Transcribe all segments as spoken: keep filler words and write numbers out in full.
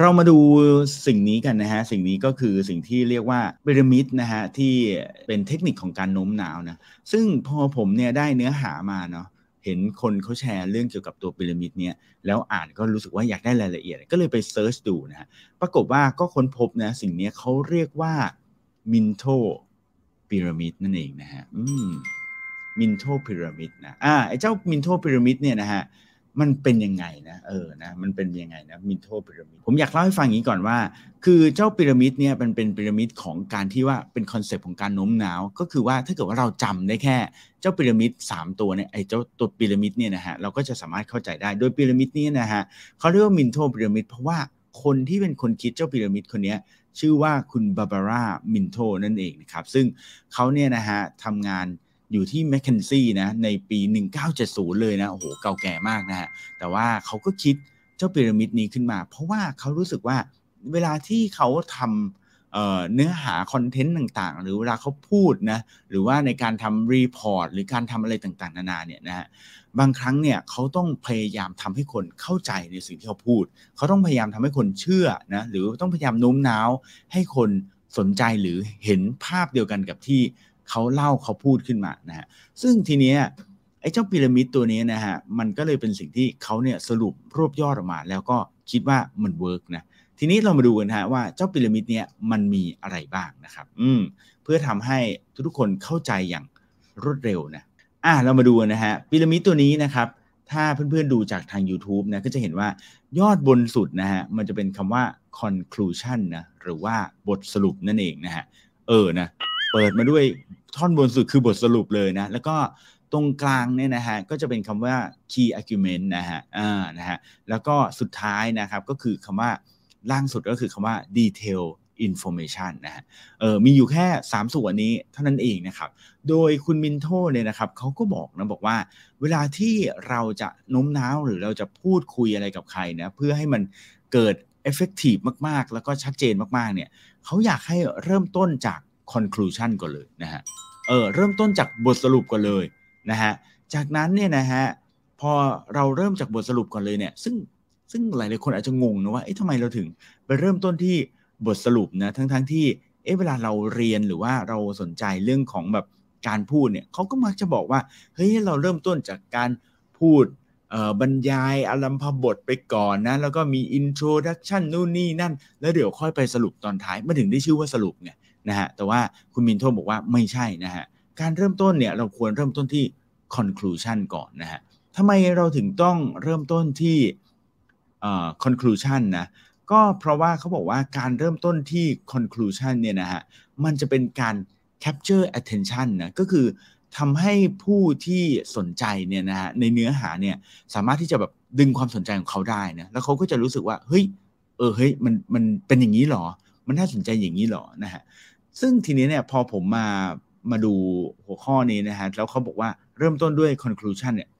เรามาดูสิ่งนี้กันนะฮะสิ่งนี้ก็คือสิ่งที่เรียกว่าพีระมิดนะฮะที่เป็นเทคนิคของการโน้มน้าวนะซึ่งพอผมเนี่ยได้เนื้อหามาเนาะเห็นคนเขาแชร์เรื่องเกี่ยวกับตัวพีระมิดเนี่ยแล้วอ่านก็รู้สึกว่าอยากได้รายละเอียดก็เลยไปเซิร์ชดูนะฮะปรากฏว่าก็ค้นพบนะสิ่งนี้เขาเรียกว่า Minto พีระมิดนั่นเองนะฮะอืม Minto พีระมิดนะอ่าไอ้เจ้า Minto พีระมิดเนี่ยนะฮะมันเป็นยังไงนะเออนะมันเป็นยังไงนะมินโตพีระมิดผมอยากเล่าให้ฟังอย่างนี้ก่อนว่าคือเจ้าพีระมิดเนี่ยมันเป็นพีระมิดของการที่ว่าเป็นคอนเซปต์ของการโน้มน้าวก็คือว่าถ้าเกิดว่าเราจำได้แค่เจ้าพีระมิดสามตัวเนี่ยไอ้เจ้าตัวพีระมิดเนี่ยนะฮะเราก็จะสามารถเข้าใจได้โดยพีระมิดนี้นะฮะเขาเรียกว่ามินโตพีระมิดเพราะว่าคนที่เป็นคนคิดเจ้าพีระมิดคนนี้ชื่อว่าคุณบาบาร่ามินโตนั่นเองนะครับซึ่งเขาเนี่ยนะฮะทำงานอยู่ที่ McKinsey นะในปีหนึ่งเก้าเจ็ดศูนย์เลยนะโอ้โหเก่าแก่มากนะฮะแต่ว่าเขาก็คิดเจ้าพีระมิดนี้ขึ้นมาเพราะว่าเขารู้สึกว่าเวลาที่เขาทำเอ่อเนื้อหาคอนเทนต์ต่างๆหรือเวลาเขาพูดนะหรือว่าในการทำรีพอร์ตหรือการทำอะไรต่างๆนานาเนี่ยนะฮะบางครั้งเนี่ยเขาต้องพยายามทำให้คนเข้าใจในสิ่งที่เขาพูดเขาต้องพยายามทำให้คนเชื่อนะหรือต้องพยายามโน้มน้าวให้คนสนใจหรือเห็นภาพเดียวกันกับที่เขาเล่าเขาพูดขึ้นมานะฮะซึ่งทีเนี้ยไอ้เจ้าพีระมิดตัวนี้นะฮะมันก็เลยเป็นสิ่งที่เขาเนี่ยสรุปรวบยอดออกมาแล้วก็คิดว่ามันเวิร์กนะทีนี้เรามาดูกันฮะว่าเจ้าพีระมิดเนี่ยมันมีอะไรบ้างนะครับอืมเพื่อทำให้ทุกคนเข้าใจอย่างรวดเร็วนะอ่ะเรามาดูนะฮะพีระมิดตัวนี้นะครับถ้าเพื่อนๆดูจากทาง YouTube นะก็จะเห็นว่ายอดบนสุดนะฮะมันจะเป็นคำว่า conclusion นะหรือว่าบทสรุปนั่นเองนะฮะเออนะเปิดมาด้วยท่อนบนสุดคือบทสรุปเลยนะแล้วก็ตรงกลางเนี่ยนะฮะก็จะเป็นคำว่า key argument นะฮะอ่านะฮะแล้วก็สุดท้ายนะครับก็คือคำว่าล่างสุดก็คือคำว่า detail information นะฮะเออมีอยู่แค่สามส่วนนี้เท่านั้นเองนะครับโดยคุณมินโตเนี่ยนะครับเขาก็บอกนะบอกว่าเวลาที่เราจะโน้มน้าวหรือเราจะพูดคุยอะไรกับใครนะเพื่อให้มันเกิด effective มากๆแล้วก็ชัดเจนมากๆเนี่ยเขาอยากให้เริ่มต้นจากconclusion ก่อนเลยนะฮะเออเริ่มต้นจากบทสรุปก่อนเลยนะฮะจากนั้นเนี่ยนะฮะพอเราเริ่มจากบทสรุปก่อนเลยเนี่ยซึ่งซึ่งหลายๆคนอาจจะงงนะว่าเอ๊ะทำไมเราถึงไปเริ่มต้นที่บทสรุปนะทั้งๆที่เอ๊ะเวลาเราเรียนหรือว่าเราสนใจเรื่องของแบบการพูดเนี่ยเขาก็มักจะบอกว่าเฮ้ยเราเริ่มต้นจากการพูดบรรยายอารัมภบทไปก่อนนะแล้วก็มี introduction นู่นนี่นั่นแล้วเดี๋ยวค่อยไปสรุปตอนท้ายมันถึงได้ชื่อว่าสรุปไงนะฮะแต่ว่าคุณมินโตบอกว่าไม่ใช่นะฮะการเริ่มต้นเนี่ยเราควรเริ่มต้นที่ conclusion ก่อนนะฮะทำไมเราถึงต้องเริ่มต้นที่ conclusion นะก็เพราะว่าเขาบอกว่าการเริ่มต้นที่ conclusion เนี่ยนะฮะมันจะเป็นการ capture attention นะก็คือทำให้ผู้ที่สนใจเนี่ยนะฮะในเนื้อหาเนี่ยสามารถที่จะแบบดึงความสนใจของเขาได้นะแล้วเขาก็จะรู้สึกว่าเฮ้ยเออเฮ้ยมันมันเป็นอย่างนี้หรอมันน่าสนใจอย่างนี้หรอนะฮะซึ่งทีนี้เนี่ยพอผมมามาดูหัวข้อนี้นะฮะแล้วเขาบอกว่าเริ่มต้นด้วย conclusion เนี่ย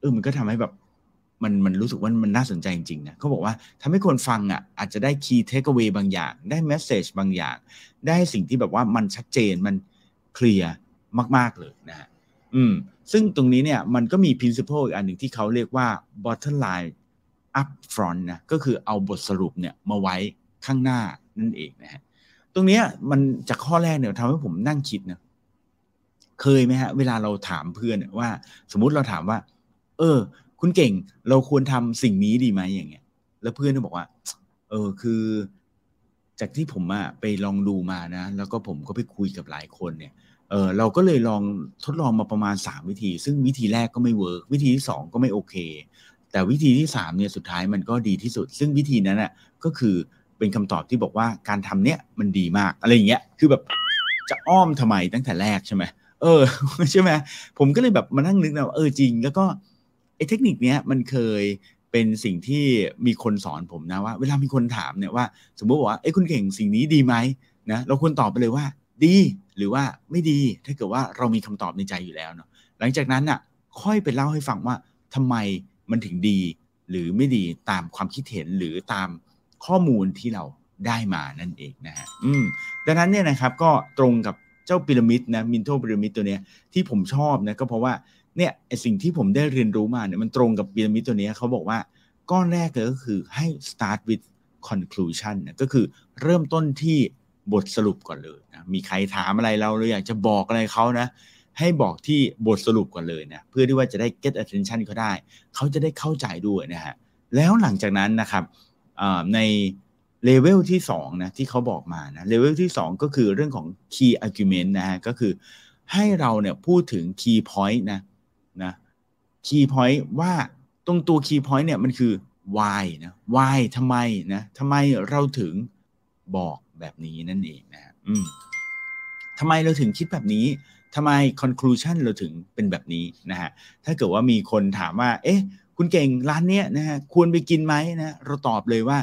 เออมันก็ทำให้แบบมันมันรู้สึกว่ามันน่าสนใจจริงๆนะเขาบอกว่าทำให้คนฟังอ่ะอาจจะได้ key takeaway บางอย่างได้ message บางอย่างได้สิ่งที่แบบว่ามันชัดเจนมันเคลียร์มากๆเลยนะฮะอืมซึ่งตรงนี้เนี่ยมันก็มี principle อีกอันหนึ่งที่เขาเรียกว่า bottom line up front นะก็คือเอาบทสรุปเนี่ยมาไว้ข้างหน้านั่นเองนะฮะตรงนี้มันจากข้อแรกเนี่ยทำให้ผมนั่งคิดนะเคยไหมฮะเวลาเราถามเพื่อนว่าสมมุติเราถามว่าเออคุณเก่งเราควรทำสิ่งนี้ดีไหมอย่างเงี้ยแล้วเพื่อนก็บอกว่าเออคือจากที่ผมอะไปลองดูมานะแล้วก็ผมก็ไปคุยกับหลายคนเนี่ยเออเราก็เลยลองทดลองมาประมาณสามวิธีซึ่งวิธีแรกก็ไม่เวิร์กวิธีที่สองก็ไม่โอเคแต่วิธีที่สามเนี่ยสุดท้ายมันก็ดีที่สุดซึ่งวิธีนั้นอะก็คือเป็นคำตอบที่บอกว่าการทำเนี้ยมันดีมากอะไรอย่างเงี้ยคือแบบจะอ้อมทำไมตั้งแต่แรกใช่ไหมเออใช่ไหมผมก็เลยแบบมานั่งนึกนะเออจริงแล้วก็ไอ้เทคนิคเนี้ยมันเคยเป็นสิ่งที่มีคนสอนผมนะว่าเวลามีคนถามเนี่ยว่าสมมติบอกว่าไอ้คุณเก่งสิ่งนี้ดีไหมนะเราควรตอบไปเลยว่าดีหรือว่าไม่ดีถ้าเกิดว่าเรามีคำตอบในใจอยู่แล้วเนาะหลังจากนั้นอ่ะค่อยไปเล่าให้ฟังว่าทำไมมันถึงดีหรือไม่ดีตามความคิดเห็นหรือตามข้อมูลที่เราได้มานั่นเองนะฮะอืมดังนั้นเนี่ยนะครับก็ตรงกับเจ้าพีระมิดนะมินโตพีระมิดตัวเนี้ยที่ผมชอบนะก็เพราะว่าเนี่ยไอ้สิ่งที่ผมได้เรียนรู้มาเนี่ยมันตรงกับพีระมิดตัวเนี้ยเขาบอกว่าก้อนแรกเลยก็คือให้ start with conclusion นะก็คือเริ่มต้นที่บทสรุปก่อนเลยนะมีใครถามอะไรเราหรืออยากจะบอกอะไรเขานะให้บอกที่บทสรุปก่อนเลยนะเพื่อที่ว่าจะได้ get attention เขาได้เขาจะได้เข้าใจด้วยนะฮะแล้วหลังจากนั้นนะครับในเลเวลที่สองนะที่เขาบอกมานะเลเวลที่สองก็คือเรื่องของ key argument นะฮะก็คือให้เราเนี่ยพูดถึง key point นะนะ key point ว่าตรงตัว key point เนี่ยมันคือ why นะ why ทำไมนะทำไมเราถึงบอกแบบนี้นั่นเองนะฮะอืมทำไมเราถึงคิดแบบนี้ทำไม conclusion เราถึงเป็นแบบนี้นะฮะถ้าเกิดว่ามีคนถามว่าเอ๊ะคุณเก่งร้านเนี้ยนะฮะควรไปกินไหมนะเราตอบเลยว่า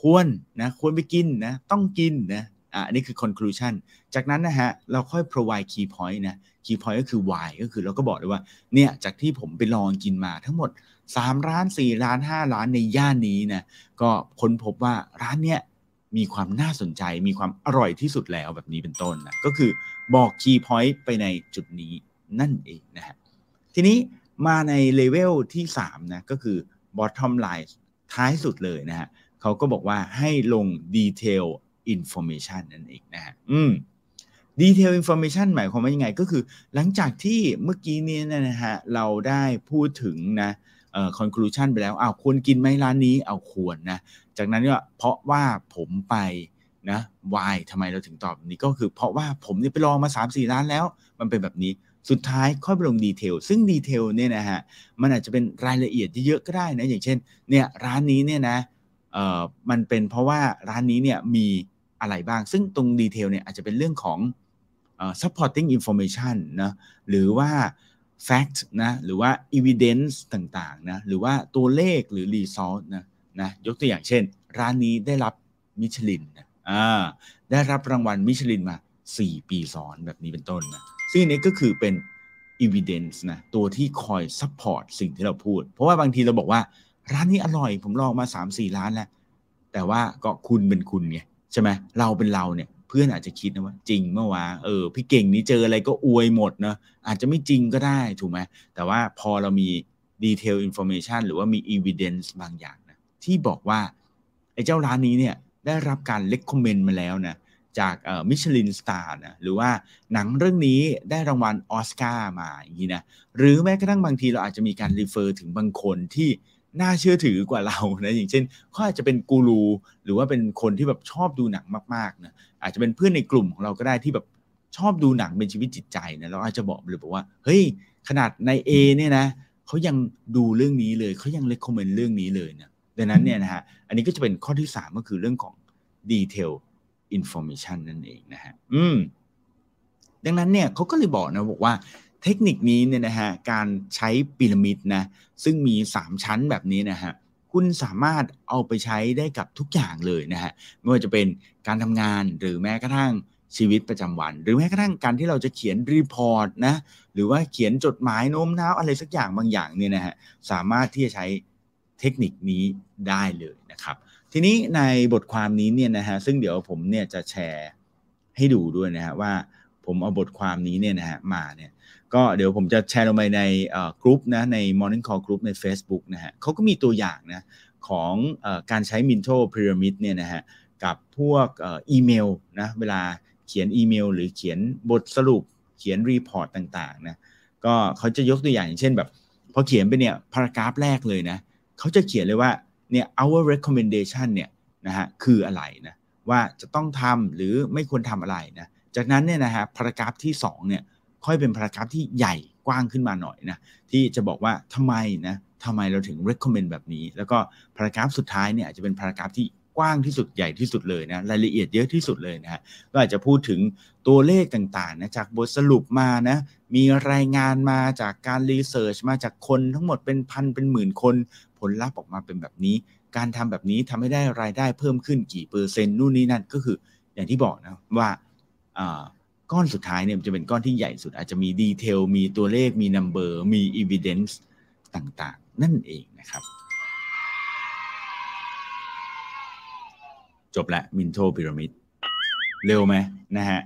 ควรนะควรไปกินนะต้องกินนะอ่ะนี่คือ conclusion จากนั้นนะฮะเราค่อย provide key point นะ key point ก็คือ why ก็คือเราก็บอกเลยว่าเนี่ยจากที่ผมไปลองกินมาทั้งหมดสามร้านสี่ร้านห้าร้านในย่านนี้นะก็ค้นพบว่าร้านเนี้ยมีความน่าสนใจมีความอร่อยที่สุดแล้วแบบนี้เป็นต้นนะก็คือบอก key point ไปในจุดนี้นั่นเองนะฮะทีนี้มาในเลเวลที่สามนะก็คือ bottom line ท้ายสุดเลยนะฮะเขาก็บอกว่าให้ลง detail information นั่นเองนะฮะอืม detail information หมายความว่ายังไงก็คือหลังจากที่เมื่อกี้นี้นะฮะเราได้พูดถึงนะเอ่อ conclusion ไปแล้วอ้าวควรกินไหมร้านนี้เอาควรนะจากนั้นก็เพราะว่าผมไปนะ why ทำไมเราถึงตอบนี้ก็คือเพราะว่าผมนี่ไปลองมา สามสี่ ร้านแล้วมันเป็นแบบนี้สุดท้ายค่อยไปลงดีเทลซึ่งดีเทลเนี่ยนะฮะมันอาจจะเป็นรายละเอียดเยอะๆก็ได้นะอย่างเช่นเนี่ยร้านนี้เนี่ยนะเอ่อมันเป็นเพราะว่าร้านนี้เนี่ยมีอะไรบ้างซึ่งตรงดีเทลเนี่ยอาจจะเป็นเรื่องของเอ่อ supporting information นะหรือว่า fact นะหรือว่า evidence ต่างๆนะหรือว่าตัวเลขหรือ result นะนะยกตัวอย่างเช่นร้านนี้ได้รับมิชลินนะอ่าได้รับรางวัลมิชลินมาสี่ปีซ้อนแบบนี้เป็นต้นนะซึ่งนี่ก็คือเป็น evidence นะตัวที่คอย support สิ่งที่เราพูดเพราะว่าบางทีเราบอกว่าร้านนี้อร่อยผมลองมา สามสี่ ร้านแล้วแต่ว่าก็คุณเป็นคุณไงใช่ไหมเราเป็นเราเนี่ยเพื่อนอาจจะคิดนะว่าจริงเมื่อวานเออพี่เก่งนี้เจออะไรก็อวยหมดเนาะอาจจะไม่จริงก็ได้ถูกไหมแต่ว่าพอเรามี detail information หรือว่ามี evidence บางอย่างนะที่บอกว่าไอ้เจ้าร้านนี้เนี่ยได้รับการ recommend มาแล้วนะจากเอ่อมิชลินสตาร์นะหรือว่าหนังเรื่องนี้ได้รางวัลออสการ์มาอย่างนี้นะหรือแม้กระทั่งบางทีเราอาจจะมีการ refer ถึงบางคนที่น่าเชื่อถือกว่าเรานะอย่างเช่นเขาอาจจะเป็นกูรูหรือว่าเป็นคนที่แบบชอบดูหนังมากๆนะอาจจะเป็นเพื่อนในกลุ่มของเราก็ได้ที่แบบชอบดูหนังเป็นชีวิตจิตใจนะเราอาจจะบอกเลยบอกว่าเฮ้ยขนาดใน A เนี่ยนะเขายังดูเรื่องนี้เลยเขายัง recommend เรื่องนี้เลยนะดังนั้นเนี่ยนะฮะอันนี้ก็จะเป็นข้อที่สามก็คือเรื่องของ detail information นั่นเองนะฮะอืมดังนั้นเนี่ยเขาก็เลยบอกนะบอกว่าเทคนิคนี้เนี่ยนะฮะการใช้พีระมิดนะซึ่งมีสามชั้นแบบนี้นะฮะคุณสามารถเอาไปใช้ได้กับทุกอย่างเลยนะฮะไม่ว่าจะเป็นการทำงานหรือแม้กระทั่งชีวิตประจำวันหรือแม้กระทั่งการที่เราจะเขียนรีพอร์ตนะหรือว่าเขียนจดหมายโน้มน้าวอะไรสักอย่างบางอย่างเนี่ยนะฮะสามารถที่จะใช้เทคนิคนี้ได้เลยนะครับทีนี้ในบทความนี้เนี่ยนะฮะซึ่งเดี๋ยวผมเนี่ยจะแชร์ให้ดูด้วยนะฮะว่าผมเอาบทความนี้เนี่ยนะฮะมาเนี่ยก็เดี๋ยวผมจะแชร์ลงไปในเอ่อกลุ่มนะใน Morning Call Group ใน Facebook นะฮะเขาก็มีตัวอย่างนะของเอ่อการใช้ Minto Pyramid เนี่ยนะฮะกับพวกเอ่ออีเมลนะเวลาเขียนอีเมลหรือเขียนบทสรุปเขียนรีพอร์ตต่างๆนะก็เขาจะยกตัวอย่างอย่างเช่นแบบพอเขียนไปเนี่ยพารากราฟแรกเลยนะเขาจะเขียนเลยว่าเนี่ย our recommendation เนี่ยนะฮะคืออะไรนะว่าจะต้องทำหรือไม่ควรทำอะไรนะจากนั้นเนี่ยนะฮะพารากราฟที่สองเนี่ยค่อยเป็นพารากราฟที่ใหญ่กว้างขึ้นมาหน่อยนะที่จะบอกว่าทำไมนะทำไมเราถึง recommend แบบนี้แล้วก็พารากราฟสุดท้ายเนี่ยอาจจะเป็นพารากราฟที่กว้างที่สุดใหญ่ที่สุดเลยนะรายละเอียดเยอะที่สุดเลยนะฮะก็อาจจะพูดถึงตัวเลขต่างๆนะจากบทสรุปมานะมีรายงานมาจากการรีเสิร์ชมาจากคนทั้งหมดเป็นพันเป็นหมื่นคนผลลัพธ์ออกมาเป็นแบบนี้การทำแบบนี้ทำให้ได้รายได้เพิ่มขึ้นกี่เปอร์เซ็นต์นู่นนี่นั่นก็คืออย่างที่บอกนะว่าก้อนสุดท้ายเนี่ยจะเป็นก้อนที่ใหญ่สุดอาจจะมีดีเทลมีตัวเลขมีนัมเบอร์มี evidence ต่างๆนั่นเองนะครับจบละ Minto Pyramid เร็วไหมนะฮะ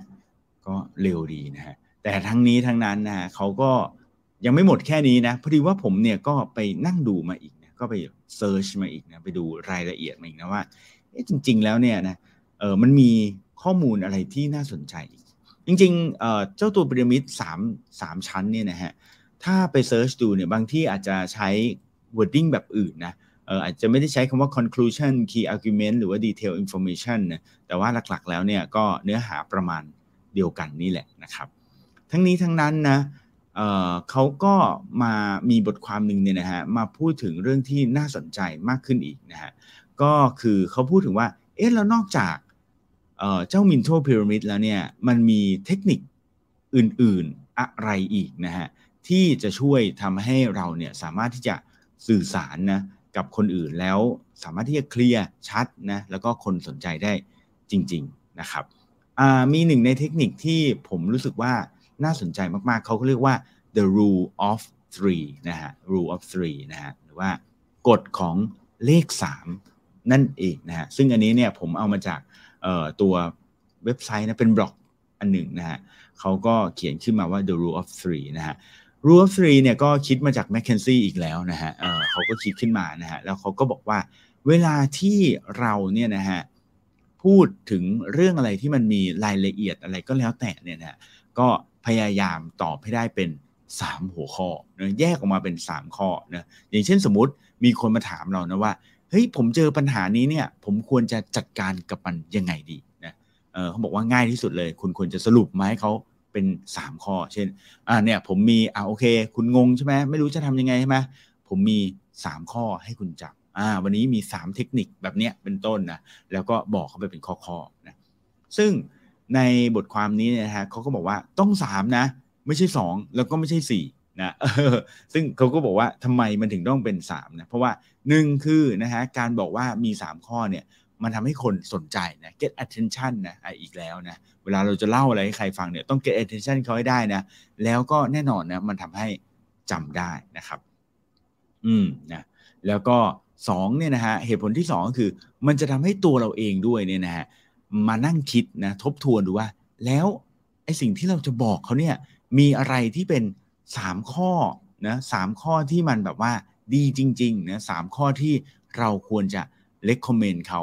ก็เร็วดีนะฮะแต่ทั้งนี้ทั้งนั้นนะฮะเขาก็ยังไม่หมดแค่นี้นะพอดีว่าผมเนี่ยก็ไปนั่งดูมาอีกนะก็ไปเซิร์ชมาอีกนะไปดูรายละเอียดมาอีกนะว่า จริงๆแล้วเนี่ยนะเออมันมีข้อมูลอะไรที่น่าสนใจอีกจริงๆ เอ่อ เจ้าตัวพีระมิดสาม สามชั้นเนี่ยนะฮะถ้าไปเสิร์ชดูเนี่ยบางที่อาจจะใช้ wording แบบอื่นนะเอออาจจะไม่ได้ใช้คำว่า conclusion key argument หรือว่า detail information นะแต่ว่าหลักๆแล้วเนี่ยก็เนื้อหาประมาณเดียวกันนี่แหละนะครับทั้งนี้ทั้งนั้นนะเออเขาก็มามีบทความหนึ่งเนี่ยนะฮะมาพูดถึงเรื่องที่น่าสนใจมากขึ้นอีกนะฮะก็คือเขาพูดถึงว่าเอ๊ะแล้วนอกจากเอ่อเจ้า Minto Pyramid แล้วเนี่ยมันมีเทคนิคอื่นๆอะไรอีกนะฮะที่จะช่วยทำให้เราเนี่ยสามารถที่จะสื่อสารนะกับคนอื่นแล้วสามารถที่จะเคลียร์ชัดนะแล้วก็คนสนใจได้จริงๆนะครับอ่ามีหนึ่งในเทคนิคที่ผมรู้สึกว่าน่าสนใจมากๆเขาก็เรียกว่า the rule of three นะฮะ rule of three นะฮะหรือว่ากฎของเลขสามนั่นเองนะฮะซึ่งอันนี้เนี่ยผมเอามาจากตัวเว็บไซต์นะเป็นบล็อกอันหนึ่งนะฮะเขาก็เขียนขึ้นมาว่า the rule of three นะฮะ rule of three เนี่ยก็คิดมาจาก McKinsey อีกแล้วนะฮะ เอ่อ เขาก็คิดขึ้นมานะฮะแล้วเขาก็บอกว่าเวลาที่เราเนี่ยนะฮะพูดถึงเรื่องอะไรที่มันมีรายละเอียดอะไรก็แล้วแต่เนี่ยนะก็พยายามตอบให้ได้เป็นสามหัวข้อนะแยกออกมาเป็นสามข้อนะอย่างเช่นสมมุติมีคนมาถามเรานะว่าเฮ้ยผมเจอปัญหานี้เนี่ยผมควรจะจัดการกับมันยังไงดีนะเออเขาบอกว่าง่ายที่สุดเลยคุณควรจะสรุปมาให้เขาเป็นสามข้อเช่นอ่าเนี่ยผมมีอ่าโอเคคุณงงใช่ไหมไม่รู้จะทำยังไงใช่ไหมผมมีสามข้อให้คุณจับอ่าวันนี้มีสามเทคนิคแบบเนี้ยเป็นต้นนะแล้วก็บอกเขาไปเป็นข้อๆนะซึ่งในบทความนี้นะฮะเขาก็บอกว่าต้องสามนะไม่ใช่สองแล้วก็ไม่ใช่สี่นะซึ่งเขาก็บอกว่าทำไมมันถึงต้องเป็นสามนะเพราะว่าหนึ่งคือนะฮะการบอกว่ามีสามข้อเนี่ยมันทำให้คนสนใจนะ get attention นะอีกแล้วนะเวลาเราจะเล่าอะไรให้ใครฟังเนี่ยต้อง get attention เขาให้ได้นะแล้วก็แน่นอนนะมันทำให้จำได้นะครับอืมนะแล้วก็สองเนี่ยนะฮะเหตุผลที่สองก็คือมันจะทำให้ตัวเราเองด้วยเนี่ยนะฮะมานั่งคิดนะทบทวนดูว่าแล้วไอ้สิ่งที่เราจะบอกเขาเนี่ยมีอะไรที่เป็นสามข้อนะสามข้อที่มันแบบว่าดีจริงๆนะสามข้อที่เราควรจะ recommend เขา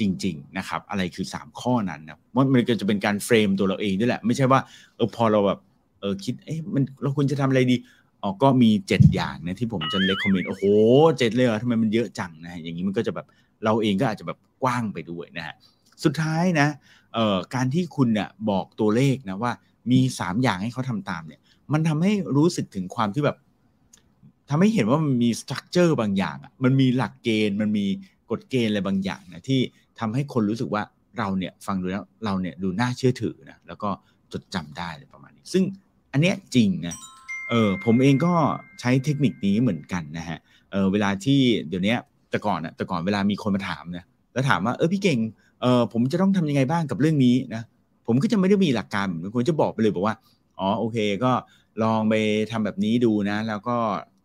จริงๆนะครับอะไรคือสามข้อนั้นนะมันก็จะเป็นการเฟรมตัวเราเองด้วยแหละไม่ใช่ว่าเออพอเราแบบเออคิดเอ๊ะมันเราควรจะทำอะไรดีอ๋อก็มีเจ็ดอย่างนะที่ผมจะ recommend โอ้โหเจ็ดเลยเหรอทำไมมันเยอะจังนะอย่างนี้มันก็จะแบบเราเองก็อาจจะแบบกว้างไปด้วยนะฮะสุดท้ายนะเอ่อการที่คุณเนี่ยบอกตัวเลขนะว่ามีสามอย่างให้เขาทำตามเนี่ยมันทำให้รู้สึกถึงความที่แบบทำให้เห็นว่ามันมีสตรัคเจอร์บางอย่างอ่ะมันมีหลักเกณฑ์มันมีกฎเกณฑ์อะไรบางอย่างนะที่ทำให้คนรู้สึกว่าเราเนี่ยฟังดูแล้วเราเนี่ยดูน่าเชื่อถือนะแล้วก็จดจำได้อะไรประมาณนี้ซึ่งอันเนี้ยจริงนะเออผมเองก็ใช้เทคนิคนี้เหมือนกันนะฮะเออเวลาที่เดี๋ยวนี้แต่ก่อนอ่ะแต่ก่อนเวลามีคนมาถามนะแล้วถามว่าเออพี่เก่งเออผมจะต้องทำยังไงบ้างกับเรื่องนี้นะผมก็จะไม่ได้มีหลักการผมควรจะบอกไปเลยบอกว่าอ๋อโอเคก็ลองไปทำแบบนี้ดูนะแล้วก็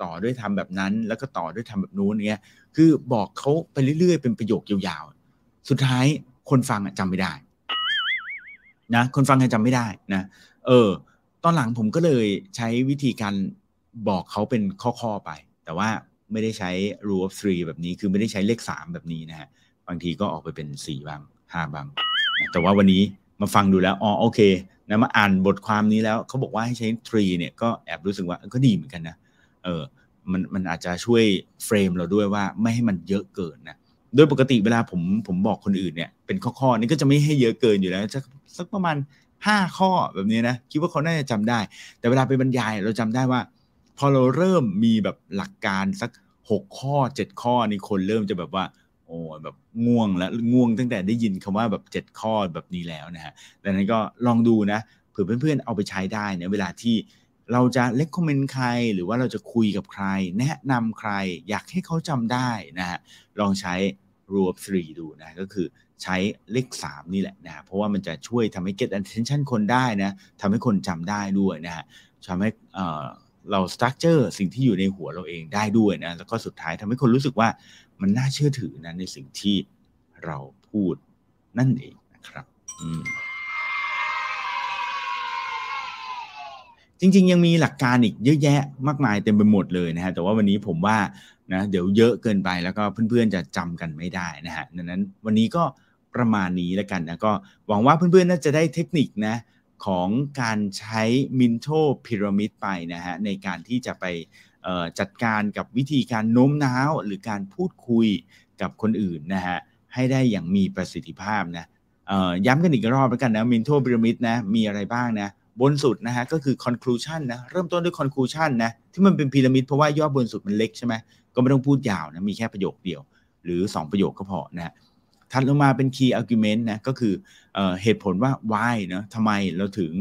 ต่อด้วยทำแบบนั้นแล้วก็ต่อด้วยทำแบบนู้นเงี้ยคือบอกเขาไปเรื่อยๆเป็นประโยคยาวๆสุดท้ายคนฟังจำไม่ได้นะคนฟังจำไม่ได้นะเออตอนหลังผมก็เลยใช้วิธีการบอกเขาเป็นข้อๆไปแต่ว่าไม่ได้ใช้ rule of three แบบนี้คือไม่ได้ใช้เลขสามแบบนี้นะฮะบางทีก็ออกไปเป็นสี่บ้างห้าบ้างแต่ว่าวันนี้มาฟังดูแล้วอ๋อโอเคนะมาอ่านบทความนี้แล้วเขาบอกว่าให้ใช้สามเนี่ยก็แอบรู้สึกว่าก็ดีเหมือนกันนะเออมันมันอาจจะช่วยเฟรมเราด้วยว่าไม่ให้มันเยอะเกินนะโดยปกติเวลาผมผมบอกคนอื่นเนี่ยเป็นข้อๆนี่ก็จะไม่ให้เยอะเกินอยู่แล้วสักประมาณห้าข้อแบบนี้นะคิดว่าเขาน่าจะจำได้แต่เวลาไปบรรยายเราจำได้ว่าพอเราเริ่มมีแบบหลักการสักหกข้อเจ็ดข้อนี่คนเริ่มจะแบบว่าโอ้แบบง่วงแล้วง่วงตั้งแต่ได้ยินคำว่าแบบเจ็ดข้อแบบนี้แล้วนะฮะดังนั้นก็ลองดูนะเผื่อเพื่อนๆเอาไปใช้ได้นะเวลาที่เราจะเล็กคอมเมนต์ใครหรือว่าเราจะคุยกับใครแนะนำใครอยากให้เขาจำได้นะฮะลองใช้ rule of three ดูนะก็คือใช้เลขสามนี่แหละนะเพราะว่ามันจะช่วยทำให้ get attention คนได้นะทำให้คนจำได้ด้วยนะฮะทำให้เอ่อเรา structure สิ่งที่อยู่ในหัวเราเองได้ด้วยนะแล้วก็สุดท้ายทำให้คนรู้สึกว่ามันน่าเชื่อถือนะในสิ่งที่เราพูดนั่นเองนะครับจริงๆยังมีหลักการอีกเยอะแยะมากมายเต็มไปหมดเลยนะฮะแต่ว่าวันนี้ผมว่า นะเดี๋ยวเยอะเกินไปแล้วก็เพื่อนๆจะจำกันไม่ได้นะฮะดังนั้นวันนี้ก็ประมาณนี้แล้วกันนะก็หวังว่าเพื่อนๆน่าจะได้เทคนิคนะของการใช้ Minto Pyramid ไปนะฮะในการที่จะไปจัดการกับวิธีการโน้มน้าวหรือการพูดคุยกับคนอื่นนะฮะให้ได้อย่างมีประสิทธิภาพนะย้ำกันอีกรอบแล้วกันนะ Minto Pyramid นะมีอะไรบ้างนะบนสุดนะฮะก็คือ conclusion นะเริ่มต้นด้วย conclusion นะที่มันเป็นพีระมิดเพราะว่ายอดบนสุดมันเล็กใช่ไหมก็ไม่ต้องพูดยาวนะมีแค่ประโยคเดียวหรือสองประโยคก็พอนะถัดลงมาเป็น key argument นะก็คือเอ่อเหตุผลว่า why นะทำไมเราถึง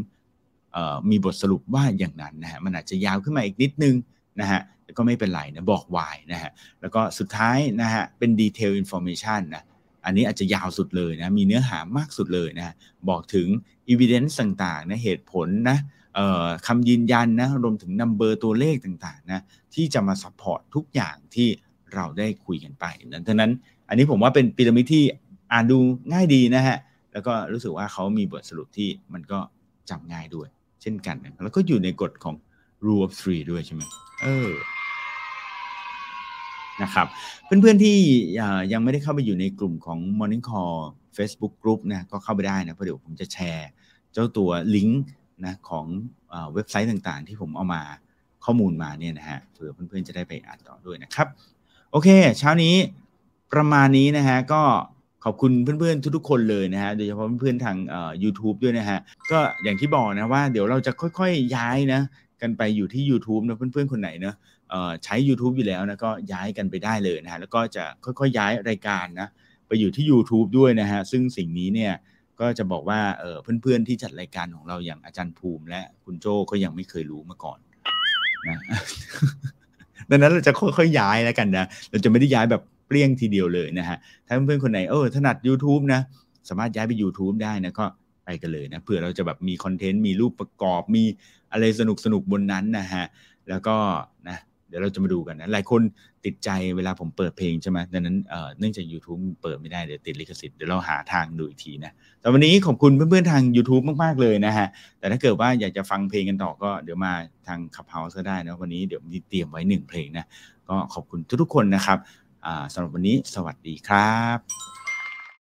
เอ่อมีบทสรุปว่าอย่างนั้นนะฮะมันอาจจะยาวขึ้นมาอีกนิดนึงนะฮะก็ไม่เป็นไรนะบอก why นะฮะแล้วก็สุดท้ายนะฮะเป็น detail information นะอันนี้อาจจะยาวสุดเลยนะมีเนื้อหามากสุดเลยนะบอกถึง evidence ต่างๆนะเหตุผลนะคำยืนยันนะรวมถึง number ตัวเลขต่างๆนะที่จะมา support ทุกอย่างที่เราได้คุยกันไปนั้นทั้งนั้นอันนี้ผมว่าเป็นพีระมิดที่อ่านดูง่ายดีนะฮะแล้วก็รู้สึกว่าเขามีบทสรุปที่มันก็จำง่ายด้วยเช่นกันนะแล้วก็อยู่ในกฎของ rule of three ด้วยใช่ไหมเออนะครับเพื่อนๆที่ยังไม่ได้เข้าไปอยู่ในกลุ่มของ Morning Call Facebook Group นะก็เข้าไปได้นะเพราะเดี๋ยวผมจะแชร์เจ้าตัวลิงก์นะของเว็บไซต์ต่างๆที่ผมเอามาข้อมูลมาเนี่ยนะฮะเผื่อเพื่อนๆจะได้ไปอ่านต่อด้วยนะครับโอเคเช้านี้ประมาณนี้นะฮะก็ขอบคุณเพื่อนๆทุกๆคนเลยนะฮะโดยเฉพาะเพื่อนๆทางเอ่อ YouTube ด้วยนะฮะก็อย่างที่บอกนะว่าเดี๋ยวเราจะค่อยๆย้ายนะกันไปอยู่ที่ YouTube นะเพื่อนๆคนไหนเนาะเอ่อใช้ YouTube อยู่แล้วนะก็ย้ายกันไปได้เลยนะฮะแล้วก็จะค่อยๆย้ายรายการนะไปอยู่ที่ YouTube ด้วยนะฮะซึ่งสิ่งนี้เนี่ยก็จะบอกว่าเอ่อเพื่อนๆที่จัดรายการของเราอย่างอาจารย์ภูมิและคุณโจ้ก็ยังไม่เคยรู้มาก่อนนะดังนั้นเราจะค่อยๆย้ายแล้วกันนะเราจะไม่ได้ย้ายแบบเปรี้ยงทีเดียวเลยนะฮะถ้าเพื่อนๆคนไหนเออถนัด YouTube นะสามารถย้ายไป YouTube ได้นะก็ไปกันเลยนะเผื่อเราจะแบบมีคอนเทนต์มีรูปประกอบมีอะไรสนุกๆบนนั้นนะฮะแล้วก็นะเดี๋ยวเราจะมาดูกันนะหลายคนติดใจเวลาผมเปิดเพลงใช่ไหมดังนั้นเอ่อเนื่องจาก YouTube เปิดไม่ได้เดี๋ยวติดลิขสิทธิ์เดี๋ยวเราหาทางดูอีกทีนะแต่วันนี้ขอบคุณเพื่อนๆทาง YouTube มากๆเลยนะฮะแต่ถ้าเกิดว่าอยากจะฟังเพลงกันต่อก็เดี๋ยวมาทาง Clubhouse ก็ได้นะวันนี้เดี๋ยวมีเตรียมไว้หนึ่งเพลงนะก็ขอบคุณทุกๆคนนะครับอ่าสำหรับวันนี้สวัสดีครับ